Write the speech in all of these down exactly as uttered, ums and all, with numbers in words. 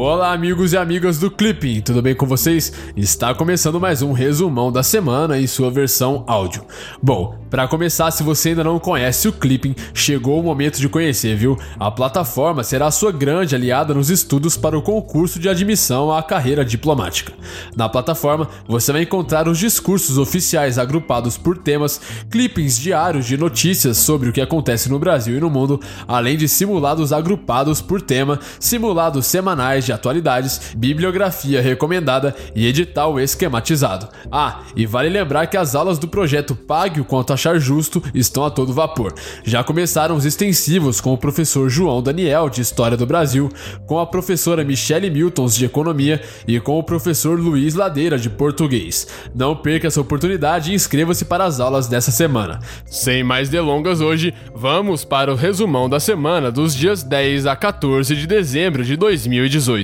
Olá, amigos e amigas do Clipping, tudo bem com vocês? Está começando mais um resumão da semana em sua versão áudio. Bom, para começar, se você ainda não conhece o Clipping, chegou o momento de conhecer, viu? A plataforma será a sua grande aliada nos estudos para o concurso de admissão à carreira diplomática. Na plataforma, você vai encontrar os discursos oficiais agrupados por temas, clippings diários de notícias sobre o que acontece no Brasil e no mundo, além de simulados agrupados por tema, simulados semanais de atualidades, bibliografia recomendada e edital esquematizado. Ah, e vale lembrar que as aulas do projeto Pague o Quanto Achar Justo estão a todo vapor. Já começaram os extensivos com o professor João Daniel, de História do Brasil, com a professora Michelle Milton, de Economia, e com o professor Luiz Ladeira, de Português. Não perca essa oportunidade e inscreva-se para as aulas dessa semana. Sem mais delongas hoje, vamos para o resumão da semana dos dias dez a quatorze de dezembro de dois mil e dezoito.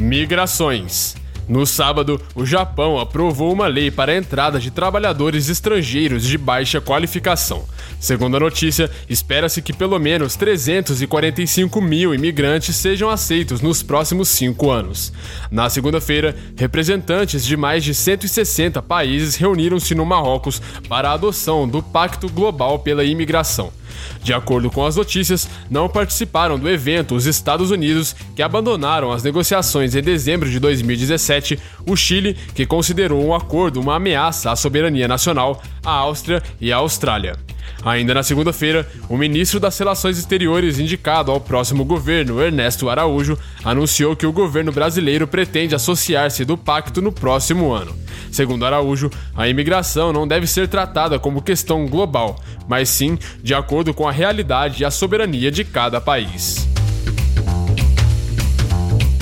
Migrações. No sábado, o Japão aprovou uma lei para a entrada de trabalhadores estrangeiros de baixa qualificação. Segundo a notícia, espera-se que pelo menos trezentos e quarenta e cinco mil imigrantes sejam aceitos nos próximos cinco anos. Na segunda-feira, representantes de mais de cento e sessenta países reuniram-se no Marrocos para a adoção do Pacto Global pela Imigração. De acordo com as notícias, não participaram do evento os Estados Unidos, que abandonaram as negociações em dezembro de dois mil e dezessete, o Chile, que considerou um acordo uma ameaça à soberania nacional, a Áustria e a Austrália. Ainda na segunda-feira, o ministro das Relações Exteriores indicado ao próximo governo, Ernesto Araújo, anunciou que o governo brasileiro pretende associar-se do pacto no próximo ano. Segundo Araújo, a imigração não deve ser tratada como questão global, mas sim de acordo com a realidade e a soberania de cada país.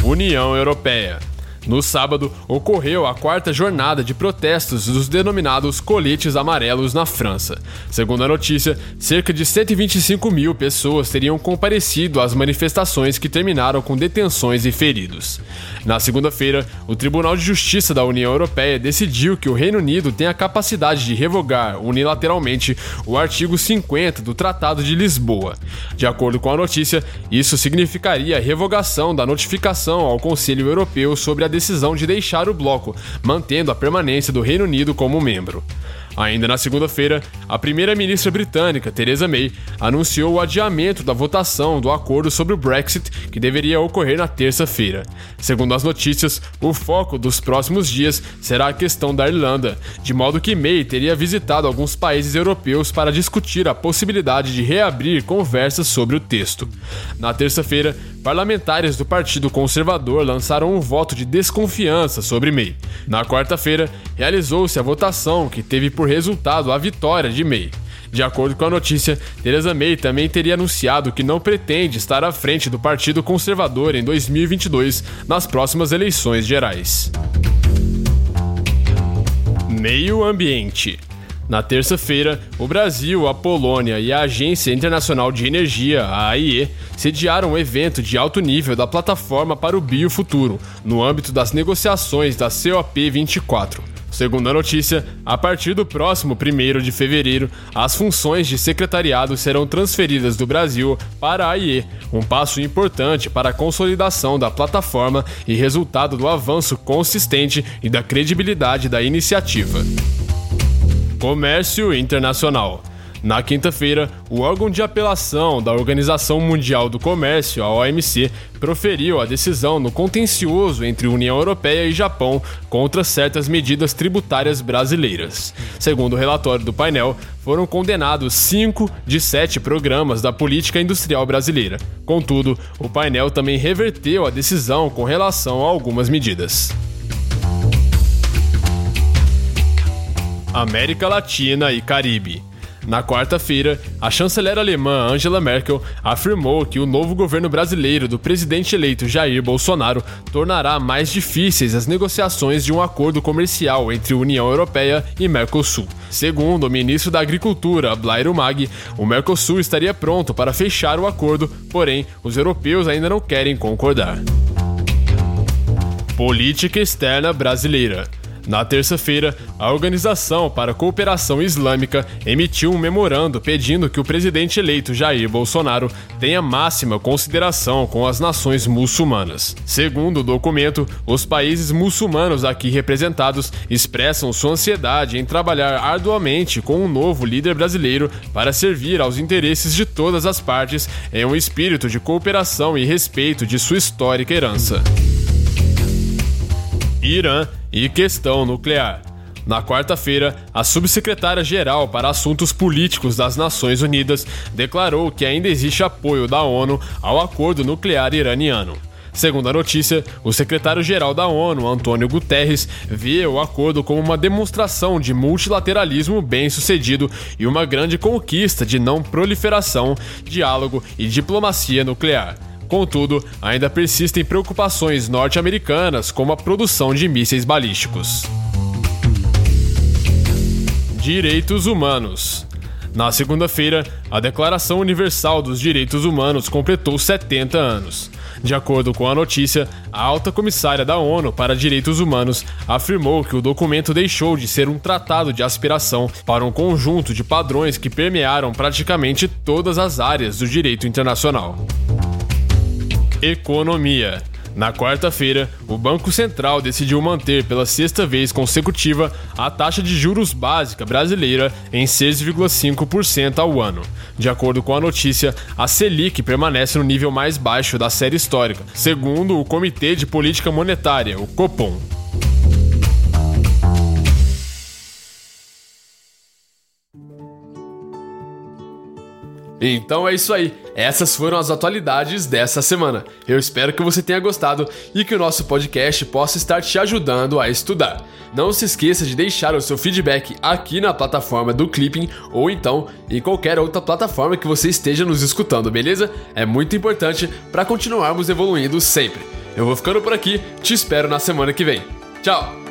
União Europeia. No sábado, ocorreu a quarta jornada de protestos dos denominados coletes amarelos na França. Segundo a notícia, cerca de cento e vinte e cinco mil pessoas teriam comparecido às manifestações que terminaram com detenções e feridos. Na segunda-feira, o Tribunal de Justiça da União Europeia decidiu que o Reino Unido tem a capacidade de revogar unilateralmente o artigo cinquenta do Tratado de Lisboa. De acordo com a notícia, isso significaria a revogação da notificação ao Conselho Europeu sobre a decisão de deixar o bloco, mantendo a permanência do Reino Unido como membro. Ainda na segunda-feira, a primeira-ministra britânica, Theresa May, anunciou o adiamento da votação do acordo sobre o Brexit, que deveria ocorrer na terça-feira. Segundo as notícias, o foco dos próximos dias será a questão da Irlanda, de modo que May teria visitado alguns países europeus para discutir a possibilidade de reabrir conversas sobre o texto. Na terça-feira, parlamentares do Partido Conservador lançaram um voto de desconfiança sobre May. Na quarta-feira, realizou-se a votação que teve por resultado a vitória de May. De acordo com a notícia, Theresa May também teria anunciado que não pretende estar à frente do Partido Conservador em dois mil e vinte e dois nas próximas eleições gerais. Meio Ambiente. Na terça-feira, o Brasil, a Polônia e a Agência Internacional de Energia, a A I E, sediaram um evento de alto nível da Plataforma para o Biofuturo, no âmbito das negociações da C O P vinte e quatro. Segundo a notícia, a partir do próximo primeiro de fevereiro, as funções de secretariado serão transferidas do Brasil para a A I E, um passo importante para a consolidação da plataforma e resultado do avanço consistente e da credibilidade da iniciativa. Comércio Internacional. Na quinta-feira, o órgão de apelação da Organização Mundial do Comércio, a O M C, proferiu a decisão no contencioso entre União Europeia e Japão contra certas medidas tributárias brasileiras. Segundo o relatório do painel, foram condenados cinco de sete programas da política industrial brasileira. Contudo, o painel também reverteu a decisão com relação a algumas medidas. América Latina e Caribe. Na quarta-feira, a chanceler alemã Angela Merkel afirmou que o novo governo brasileiro do presidente eleito Jair Bolsonaro tornará mais difíceis as negociações de um acordo comercial entre União Europeia e Mercosul. Segundo o ministro da Agricultura, Blairo Maggi, o Mercosul estaria pronto para fechar o acordo, porém, os europeus ainda não querem concordar. Política externa brasileira. Na terça-feira, a Organização para a Cooperação Islâmica emitiu um memorando pedindo que o presidente eleito Jair Bolsonaro tenha máxima consideração com as nações muçulmanas. Segundo o documento, os países muçulmanos aqui representados expressam sua ansiedade em trabalhar arduamente com um novo líder brasileiro para servir aos interesses de todas as partes em um espírito de cooperação e respeito de sua histórica herança. Irã e questão nuclear. Na quarta-feira, a subsecretária-geral para Assuntos Políticos das Nações Unidas declarou que ainda existe apoio da ONU ao acordo nuclear iraniano. Segundo a notícia, o secretário-geral da ONU, Antônio Guterres, vê o acordo como uma demonstração de multilateralismo bem-sucedido e uma grande conquista de não proliferação, diálogo e diplomacia nuclear. Contudo, ainda persistem preocupações norte-americanas como a produção de mísseis balísticos. Direitos humanos. Na segunda-feira, a Declaração Universal dos Direitos Humanos completou setenta anos. De acordo com a notícia, a alta comissária da ONU para Direitos Humanos afirmou que o documento deixou de ser um tratado de aspiração para um conjunto de padrões que permearam praticamente todas as áreas do direito internacional. Economia. Na quarta-feira, o Banco Central decidiu manter pela sexta vez consecutiva a taxa de juros básica brasileira em seis vírgula cinco por cento ao ano. De acordo com a notícia, a Selic permanece no nível mais baixo da série histórica, segundo o Comitê de Política Monetária, o Copom. Então é isso aí, essas foram as atualidades dessa semana. Eu espero que você tenha gostado e que o nosso podcast possa estar te ajudando a estudar. Não se esqueça de deixar o seu feedback aqui na plataforma do Clipping ou então em qualquer outra plataforma que você esteja nos escutando, beleza? É muito importante para continuarmos evoluindo sempre. Eu vou ficando por aqui, te espero na semana que vem. Tchau!